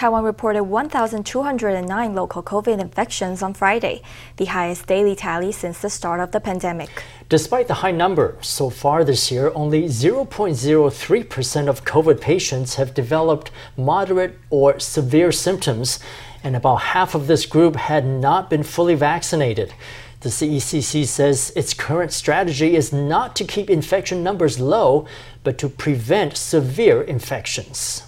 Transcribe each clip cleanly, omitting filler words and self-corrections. Taiwan reported 1,209 local COVID infections on Friday, the highest daily tally since the start of the pandemic. Despite the high number, so far this year, only 0.03% of COVID patients have developed moderate or severe symptoms, and about half of this group had not been fully vaccinated. The CECC says its current strategy is not to keep infection numbers low, but to prevent severe infections.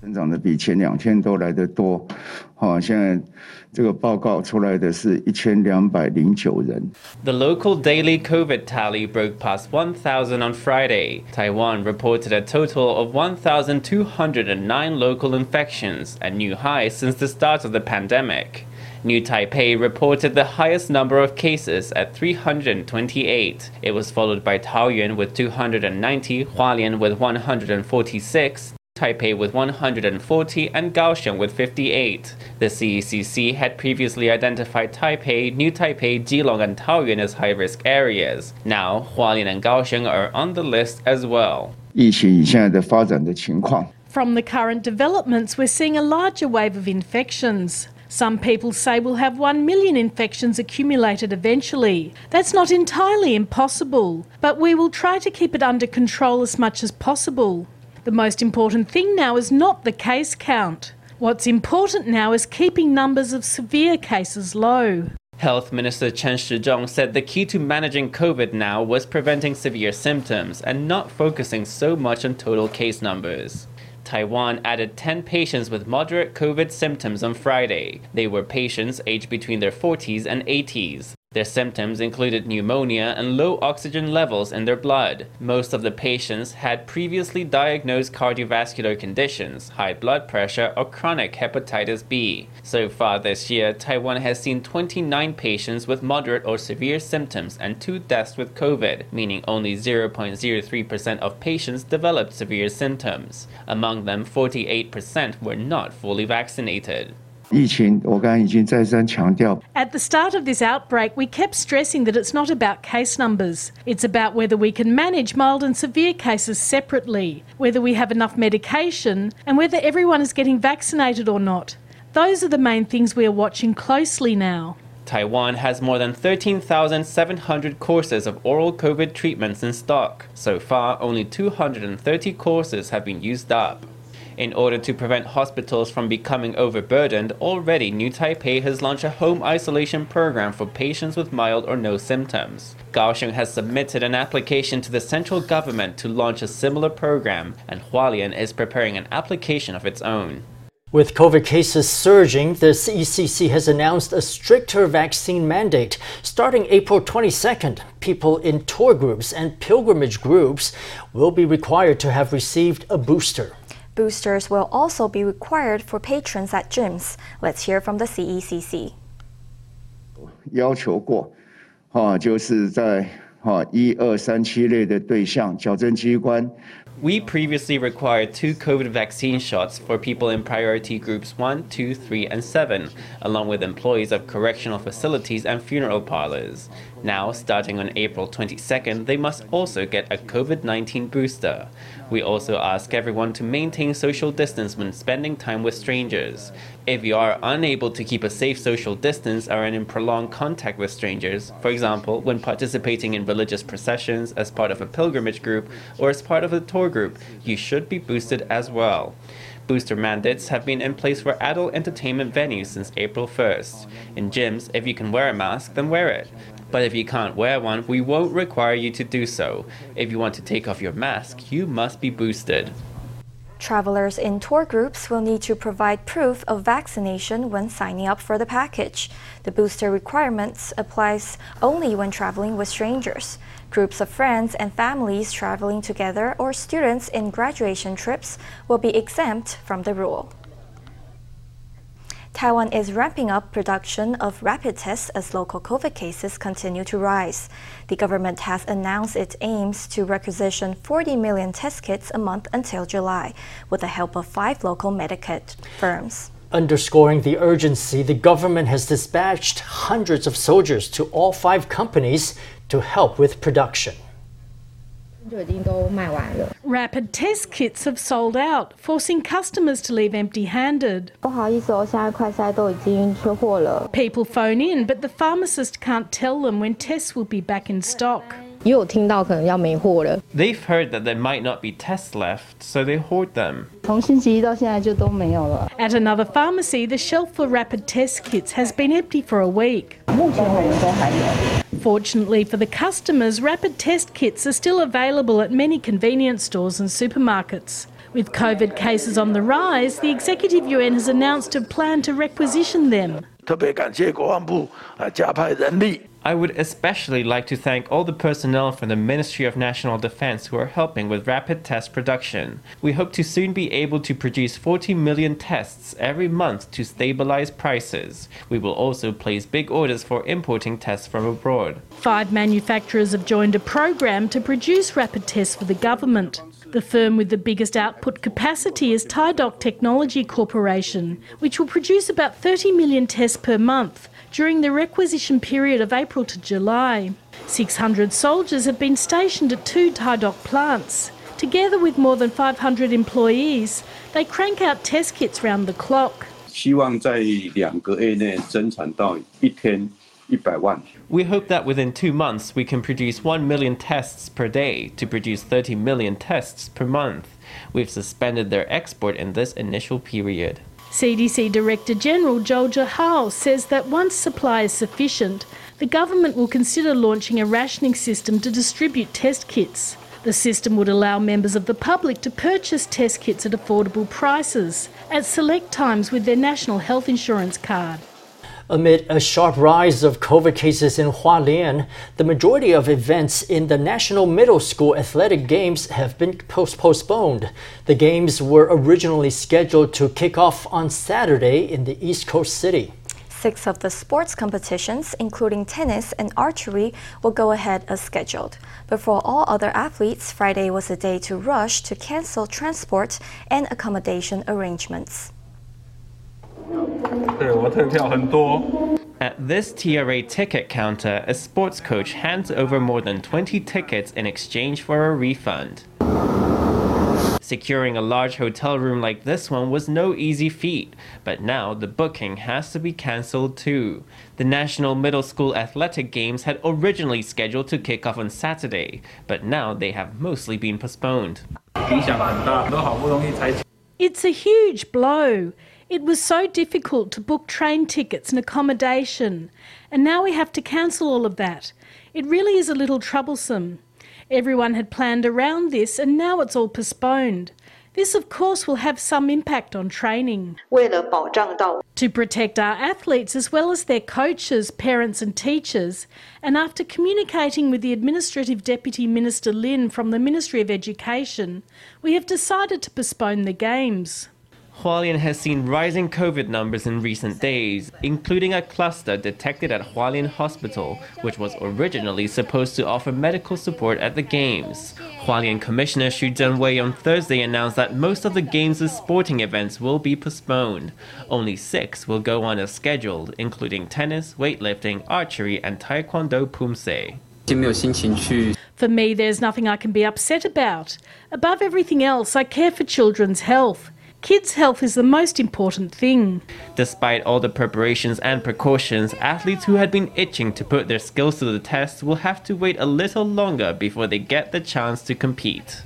增长得比前两天都来得多 现在这个报告出来的是 1209人 The local daily COVID tally broke past 1,000 on Friday. Taiwan reported a total of 1,209 local infections, a new high since the start of the pandemic. New Taipei reported the highest number of cases at 328. It was followed by Taoyuan with 290, Hualien with 146, Taipei with 140, and Kaohsiung with 58. The CECC had previously identified Taipei, New Taipei, Geelong, and Taoyuan as high-risk areas. Now, Hualien and Kaohsiung are on the list as well. From the current developments, we're seeing a larger wave of infections. Some people say we'll have 1 million infections accumulated eventually. That's not entirely impossible, but we will try to keep it under control as much as possible. The most important thing now is not the case count. What's important now is keeping numbers of severe cases low. Health Minister Chen Shizhong said the key to managing COVID now was preventing severe symptoms and not focusing so much on total case numbers. Taiwan added 10 patients with moderate COVID symptoms on Friday. They were patients aged between their 40s and 80s. Their symptoms included pneumonia and low oxygen levels in their blood. Most of the patients had previously diagnosed cardiovascular conditions, high blood pressure, or chronic hepatitis B. So far this year, Taiwan has seen 29 patients with moderate or severe symptoms and 2 deaths with COVID, meaning only 0.03% of patients developed severe symptoms. Among them, 48% were not fully vaccinated. At the start of this outbreak, we kept stressing that it's not about case numbers. It's about whether we can manage mild and severe cases separately, whether we have enough medication, and whether everyone is getting vaccinated or not. Those are the main things we are watching closely now. Taiwan has more than 13,700 courses of oral COVID treatments in stock. So far, only 230 courses have been used up. In order to prevent hospitals from becoming overburdened, already New Taipei has launched a home isolation program for patients with mild or no symptoms. Kaohsiung has submitted an application to the central government to launch a similar program, and Hualien is preparing an application of its own. With COVID cases surging, the CECC has announced a stricter vaccine mandate. Starting April 22nd, people in tour groups and pilgrimage groups will be required to have received a booster. Boosters will also be required for patrons at gyms. Let's hear from the CECC. We previously required 2 COVID vaccine shots for people in priority groups 1, 2, 3, and 7, along with employees of correctional facilities and funeral parlors. Now, starting on April 22nd, they must also get a COVID-19 booster. We also ask everyone to maintain social distance when spending time with strangers. If you are unable to keep a safe social distance or in prolonged contact with strangers, for example, when participating in religious processions as part of a pilgrimage group or as part of a tour group, you should be boosted as well. Booster mandates have been in place for adult entertainment venues since April 1st. In gyms, if you can wear a mask, then wear it. But if you can't wear one, we won't require you to do so. If you want to take off your mask, you must be boosted. Travelers in tour groups will need to provide proof of vaccination when signing up for the package. The booster requirements applies only when traveling with strangers. Groups of friends and families traveling together or students in graduation trips will be exempt from the rule. Taiwan is ramping up production of rapid tests as local COVID cases continue to rise. The government has announced it aims to requisition 40 million test kits a month until July, with the help of 5 local medikit firms. Underscoring the urgency, the government has dispatched hundreds of soldiers to all 5 companies to help with production. Rapid test kits have sold out, forcing customers to leave empty-handed. People phone in, but the pharmacist can't tell them when tests will be back in stock. They've heard that there might not be tests left, so they hoard them. At another pharmacy, the shelf for rapid test kits has been empty for a week. Fortunately for the customers, rapid test kits are still available at many convenience stores and supermarkets. With COVID cases on the rise, the Executive UN has announced a plan to requisition them. I would especially like to thank all the personnel from the Ministry of National Defense who are helping with rapid test production. We hope to soon be able to produce 40 million tests every month to stabilize prices. We will also place big orders for importing tests from abroad. 5 manufacturers have joined a program to produce rapid tests for the government. The firm with the biggest output capacity is Tidoc Technology Corporation, which will produce about 30 million tests per month during the requisition period of April to July. 600 soldiers have been stationed at 2 Tidoc plants. Together with more than 500 employees, they crank out test kits round the clock. We hope that within 2 months we can produce 1 million tests per day to produce 30 million tests per month. We've suspended their export in this initial period. CDC Director General Joel Jahal says that once supply is sufficient, the government will consider launching a rationing system to distribute test kits. The system would allow members of the public to purchase test kits at affordable prices at select times with their national health insurance card. Amid a sharp rise of COVID cases in Hualien, the majority of events in the National Middle School Athletic Games have been postponed. The games were originally scheduled to kick off on Saturday in the East Coast city. 6 of the sports competitions, including tennis and archery, will go ahead as scheduled. But for all other athletes, Friday was a day to rush to cancel transport and accommodation arrangements. At this TRA ticket counter, a sports coach hands over more than 20 tickets in exchange for a refund. Securing a large hotel room like this one was no easy feat, but now the booking has to be cancelled too. The National Middle School Athletic Games had originally scheduled to kick off on Saturday, but now they have mostly been postponed. It's a huge blow. It was so difficult to book train tickets and accommodation, and now we have to cancel all of that. It really is a little troublesome. Everyone had planned around this, and now it's all postponed. This, of course, will have some impact on training. To protect our athletes as well as their coaches, parents and teachers, and after communicating with the Administrative Deputy Minister Lin from the Ministry of Education, we have decided to postpone the games. Hualien has seen rising COVID numbers in recent days, including a cluster detected at Hualien Hospital, which was originally supposed to offer medical support at the Games. Hualien Commissioner Xu Zhenwei on Thursday announced that most of the Games' sporting events will be postponed. Only 6 will go on as scheduled, including tennis, weightlifting, archery and taekwondo pumse. For me, there's nothing I can be upset about. Above everything else, I care for children's health. Kids' health is the most important thing. Despite all the preparations and precautions, athletes who had been itching to put their skills to the test will have to wait a little longer before they get the chance to compete.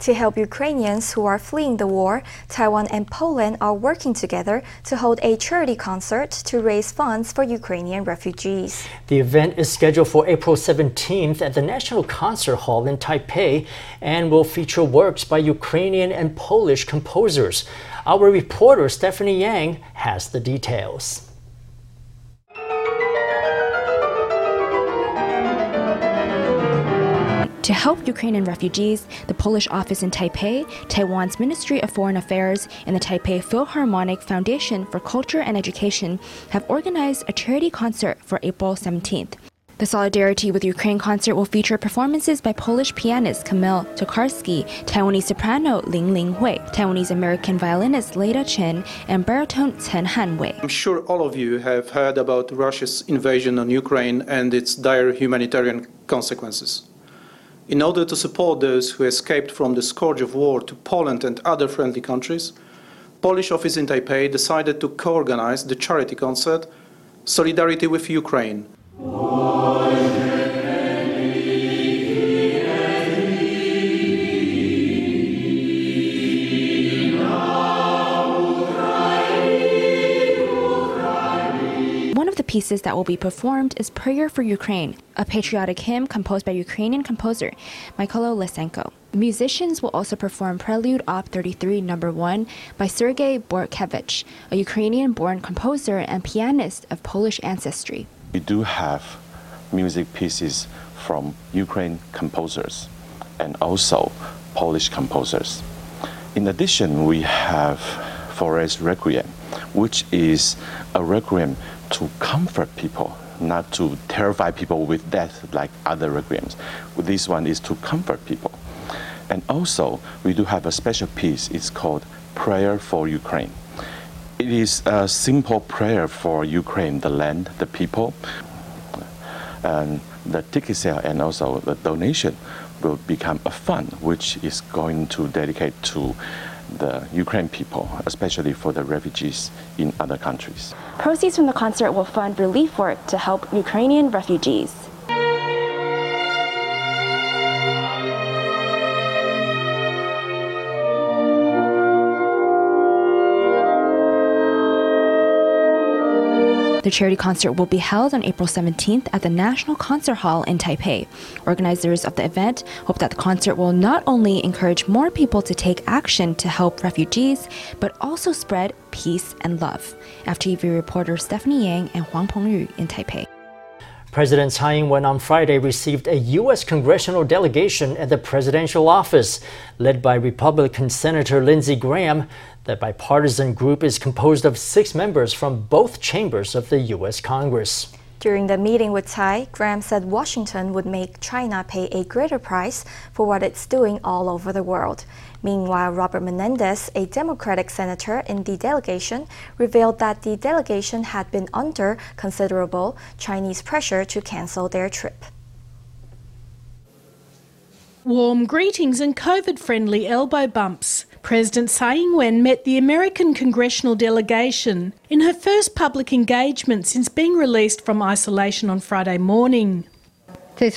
To help Ukrainians who are fleeing the war, Taiwan and Poland are working together to hold a charity concert to raise funds for Ukrainian refugees. The event is scheduled for April 17th at the National Concert Hall in Taipei and will feature works by Ukrainian and Polish composers. Our reporter Stephanie Yang has the details. To help Ukrainian refugees, the Polish office in Taipei, Taiwan's Ministry of Foreign Affairs, and the Taipei Philharmonic Foundation for Culture and Education have organized a charity concert for April 17th. The Solidarity with Ukraine concert will feature performances by Polish pianist Kamil Tokarski, Taiwanese soprano Ling Linghui, Taiwanese American violinist Leida Chen, and baritone Chen Hanwei. I'm sure all of you have heard about Russia's invasion on Ukraine and its dire humanitarian consequences. In order to support those who escaped from the scourge of war to Poland and other friendly countries, Polish office in Taipei decided to co-organize the charity concert Solidarity with Ukraine. Pieces that will be performed is Prayer for Ukraine, a patriotic hymn composed by Ukrainian composer Mykola Lysenko. Musicians will also perform Prelude Op. 33 No. 1 by Sergei Bortkiewicz, a Ukrainian-born composer and pianist of Polish ancestry. We do have music pieces from Ukrainian composers and also Polish composers. In addition, we have Forest Requiem, which is a requiem to comfort people, not to terrify people with death like other requiems. This one is to comfort people. And also, we do have a special piece. It's called Prayer for Ukraine. It is a simple prayer for Ukraine, the land, the people. And the ticket sale and also the donation will become a fund, which is going to dedicate to the Ukrainian people, especially for the refugees in other countries. Proceeds from the concert will fund relief work to help Ukrainian refugees. The charity concert will be held on April 17th at the National Concert Hall in Taipei. Organizers of the event hope that the concert will not only encourage more people to take action to help refugees, but also spread peace and love. FTV reporters Stephanie Yang and Huang Pongyu in Taipei. President Tsai Ing-wen on Friday received a U.S. congressional delegation at the presidential office, led by Republican Senator Lindsey Graham. The bipartisan group is composed of 6 members from both chambers of the U.S. Congress. During the meeting with Tsai, Graham said Washington would make China pay a greater price for what it's doing all over the world. Meanwhile, Robert Menendez, a Democratic senator in the delegation, revealed that the delegation had been under considerable Chinese pressure to cancel their trip. Warm greetings and COVID-friendly elbow bumps. President Tsai Ing-wen met the American congressional delegation in her first public engagement since being released from isolation on Friday morning. The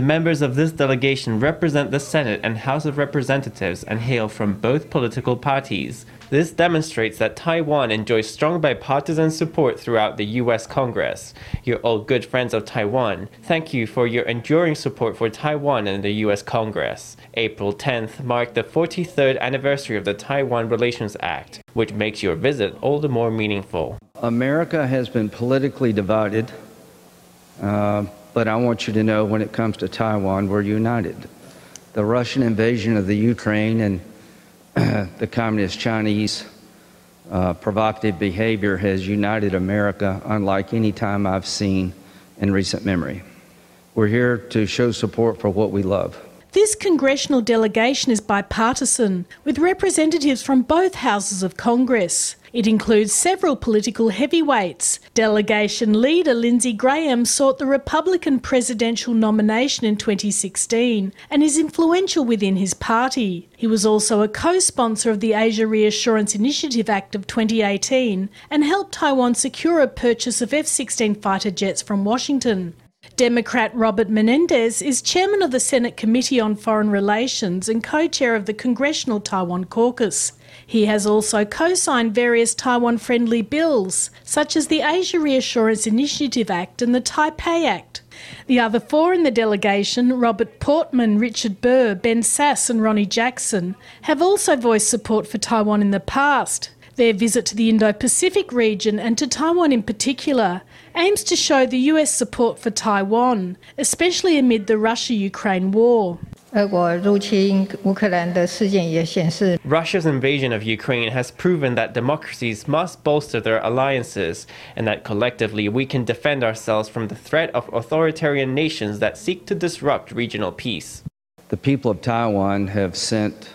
members of this delegation represent the Senate and House of Representatives and hail from both political parties. This demonstrates that Taiwan enjoys strong bipartisan support throughout the U.S. Congress. You're all good friends of Taiwan. Thank you for your enduring support for Taiwan and the U.S. Congress. April 10th marked the 43rd anniversary of the Taiwan Relations Act, which makes your visit all the more meaningful. America has been politically divided. But I want you to know, when it comes to Taiwan, we're united. The Russian invasion of the Ukraine and the Communist Chinese provocative behavior has united America unlike any time I've seen in recent memory. We're here to show support for what we love. This congressional delegation is bipartisan, with representatives from both houses of Congress. It includes several political heavyweights. Delegation leader Lindsey Graham sought the Republican presidential nomination in 2016 and is influential within his party. He was also a co-sponsor of the Asia Reassurance Initiative Act of 2018 and helped Taiwan secure a purchase of F-16 fighter jets from Washington. Democrat Robert Menendez is chairman of the Senate Committee on Foreign Relations and co-chair of the Congressional Taiwan Caucus. He has also co-signed various Taiwan-friendly bills, such as the Asia Reassurance Initiative Act and the Taipei Act. The other 4 in the delegation, Robert Portman, Richard Burr, Ben Sasse and Ronnie Jackson, have also voiced support for Taiwan in the past. Their visit to the Indo-Pacific region, and to Taiwan in particular, aims to show the US support for Taiwan, especially amid the Russia-Ukraine war. Russia's invasion of Ukraine has proven that democracies must bolster their alliances and that collectively we can defend ourselves from the threat of authoritarian nations that seek to disrupt regional peace. The people of Taiwan have sent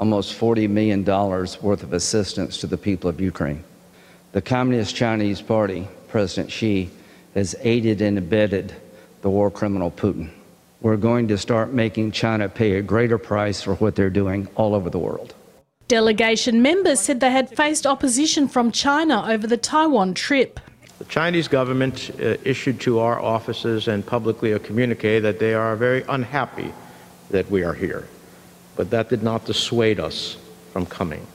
almost $40 million worth of assistance to the people of Ukraine. The Communist Chinese Party, President Xi, has aided and abetted the war criminal Putin. We're going to start making China pay a greater price for what they're doing all over the world. Delegation members said they had faced opposition from China over the Taiwan trip. The Chinese government issued to our offices and publicly a communique that they are very unhappy that we are here. But that did not dissuade us from coming.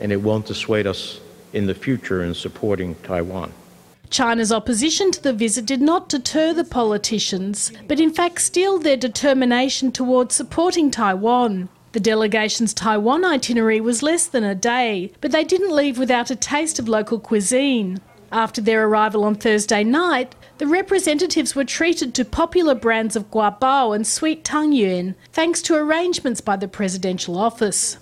And it won't dissuade us in the future in supporting Taiwan. China's opposition to the visit did not deter the politicians, but in fact steeled their determination towards supporting Taiwan. The delegation's Taiwan itinerary was less than a day, but they didn't leave without a taste of local cuisine. After their arrival on Thursday night, the representatives were treated to popular brands of guabao and sweet tangyuan, thanks to arrangements by the presidential office.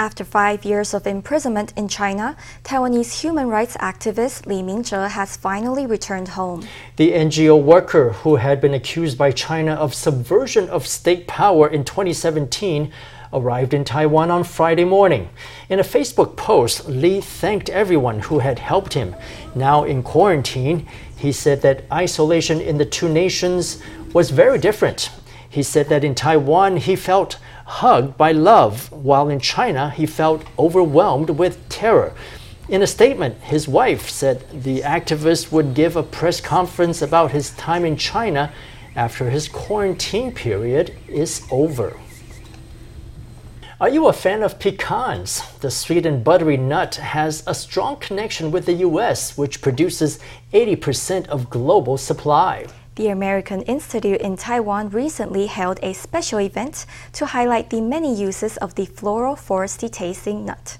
After 5 years of imprisonment in China, Taiwanese human rights activist Li Mingzhe has finally returned home. The NGO worker who had been accused by China of subversion of state power in 2017 arrived in Taiwan on Friday morning. In a Facebook post, Li thanked everyone who had helped him. Now in quarantine, he said that isolation in the two nations was very different. He said that in Taiwan, he felt hugged by love, while in China he felt overwhelmed with terror. In a statement, his wife said the activist would give a press conference about his time in China after his quarantine period is over. Are you a fan of pecans? The sweet and buttery nut has a strong connection with the US, which produces 80% of global supply. The American Institute in Taiwan recently held a special event to highlight the many uses of the floral foresty tasting nut.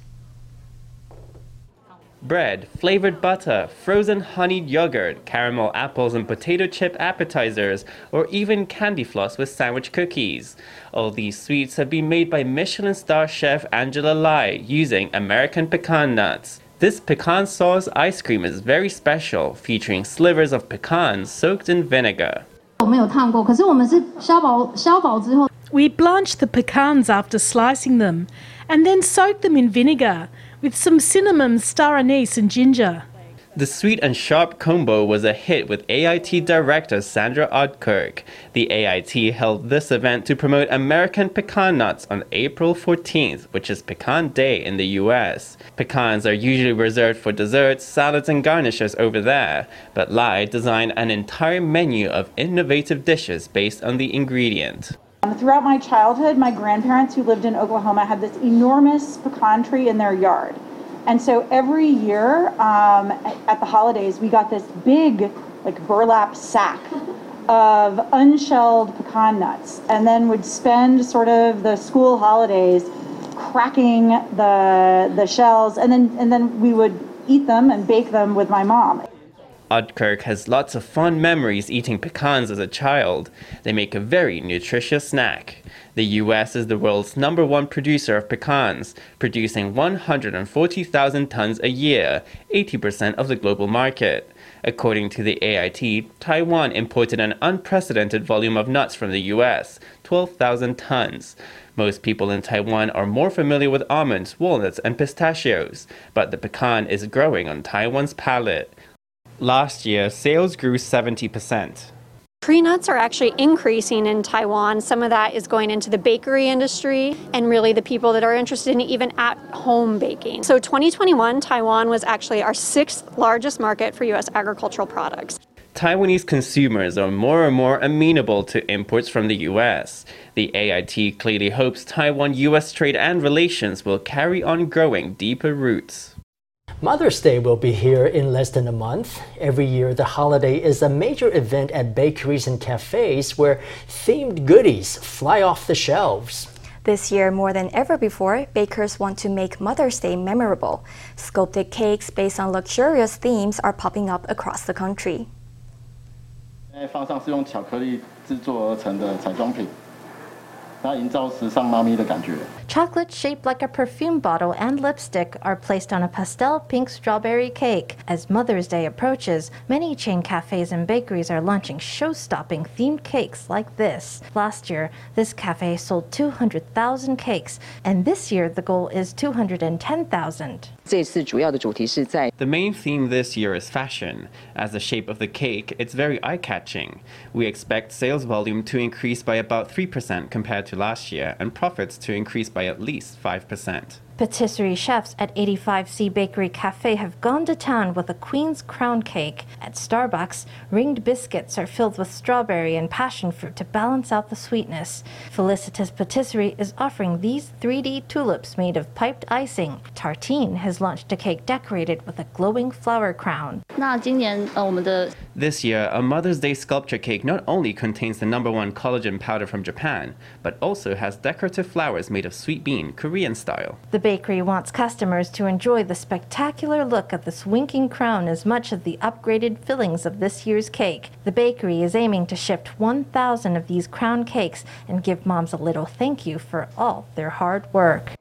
Bread, flavored butter, frozen honeyed yogurt, caramel apples and potato chip appetizers, or even candy floss with sandwich cookies. All these sweets have been made by Michelin star chef Angela Lai using American pecan nuts. This pecan sauce ice cream is very special, featuring slivers of pecans soaked in vinegar. We blanch the pecans after slicing them, and then soak them in vinegar, with some cinnamon, star anise and ginger. The sweet and sharp combo was a hit with AIT director Sandra Odkirk. The AIT held this event to promote American pecan nuts on April 14th, which is Pecan Day in the US. Pecans are usually reserved for desserts, salads and garnishes over there, but Lai designed an entire menu of innovative dishes based on the ingredient. Throughout my childhood, my grandparents who lived in Oklahoma had this enormous pecan tree in their yard. And so every year at the holidays, we got this big, like, burlap sack of unshelled pecan nuts, and then would spend sort of the school holidays cracking the shells, and then we would eat them and bake them with my mom. Odkirk has lots of fond memories eating pecans as a child. They make a very nutritious snack. The US is the world's #1 producer of pecans, producing 140,000 tons a year, 80% of the global market. According to the AIT, Taiwan imported an unprecedented volume of nuts from the US, 12,000 tons. Most people in Taiwan are more familiar with almonds, walnuts, and pistachios, but the pecan is growing on Taiwan's palate. Last year, sales grew 70%. Tree nuts are actually increasing in Taiwan. Some of that is going into the bakery industry and really the people that are interested in even at-home baking. So 2021, Taiwan was actually our 6th largest market for U.S. agricultural products. Taiwanese consumers are more and more amenable to imports from the U.S. The AIT clearly hopes Taiwan-U.S. trade and relations will carry on growing deeper roots. Mother's Day will be here in less than a month. Every year, the holiday is a major event at bakeries and cafes where themed goodies fly off the shelves. This year, more than ever before, bakers want to make Mother's Day memorable. Sculpted cakes based on luxurious themes are popping up across the country. Chocolate shaped like a perfume bottle and lipstick are placed on a pastel pink strawberry cake. As Mother's Day approaches, many chain cafes and bakeries are launching show-stopping themed cakes like this. Last year, this cafe sold 200,000 cakes, and this year the goal is 210,000. The main theme this year is fashion. As the shape of the cake, it's very eye-catching. We expect sales volume to increase by about 3% compared to last year, and profits to increase by at least 5%. Patisserie chefs at 85C Bakery Cafe have gone to town with a Queen's Crown cake. At Starbucks, ringed biscuits are filled with strawberry and passion fruit to balance out the sweetness. Felicitas Patisserie is offering these 3D tulips made of piped icing. Tartine has launched a cake decorated with a glowing flower crown. This year, a Mother's Day sculpture cake not only contains the #1 collagen powder from Japan, but also has decorative flowers made of sweet bean, Korean style. The bakery wants customers to enjoy the spectacular look of this winking crown as much as the upgraded fillings of this year's cake. The bakery is aiming to ship 1,000 of these crown cakes and give moms a little thank you for all their hard work.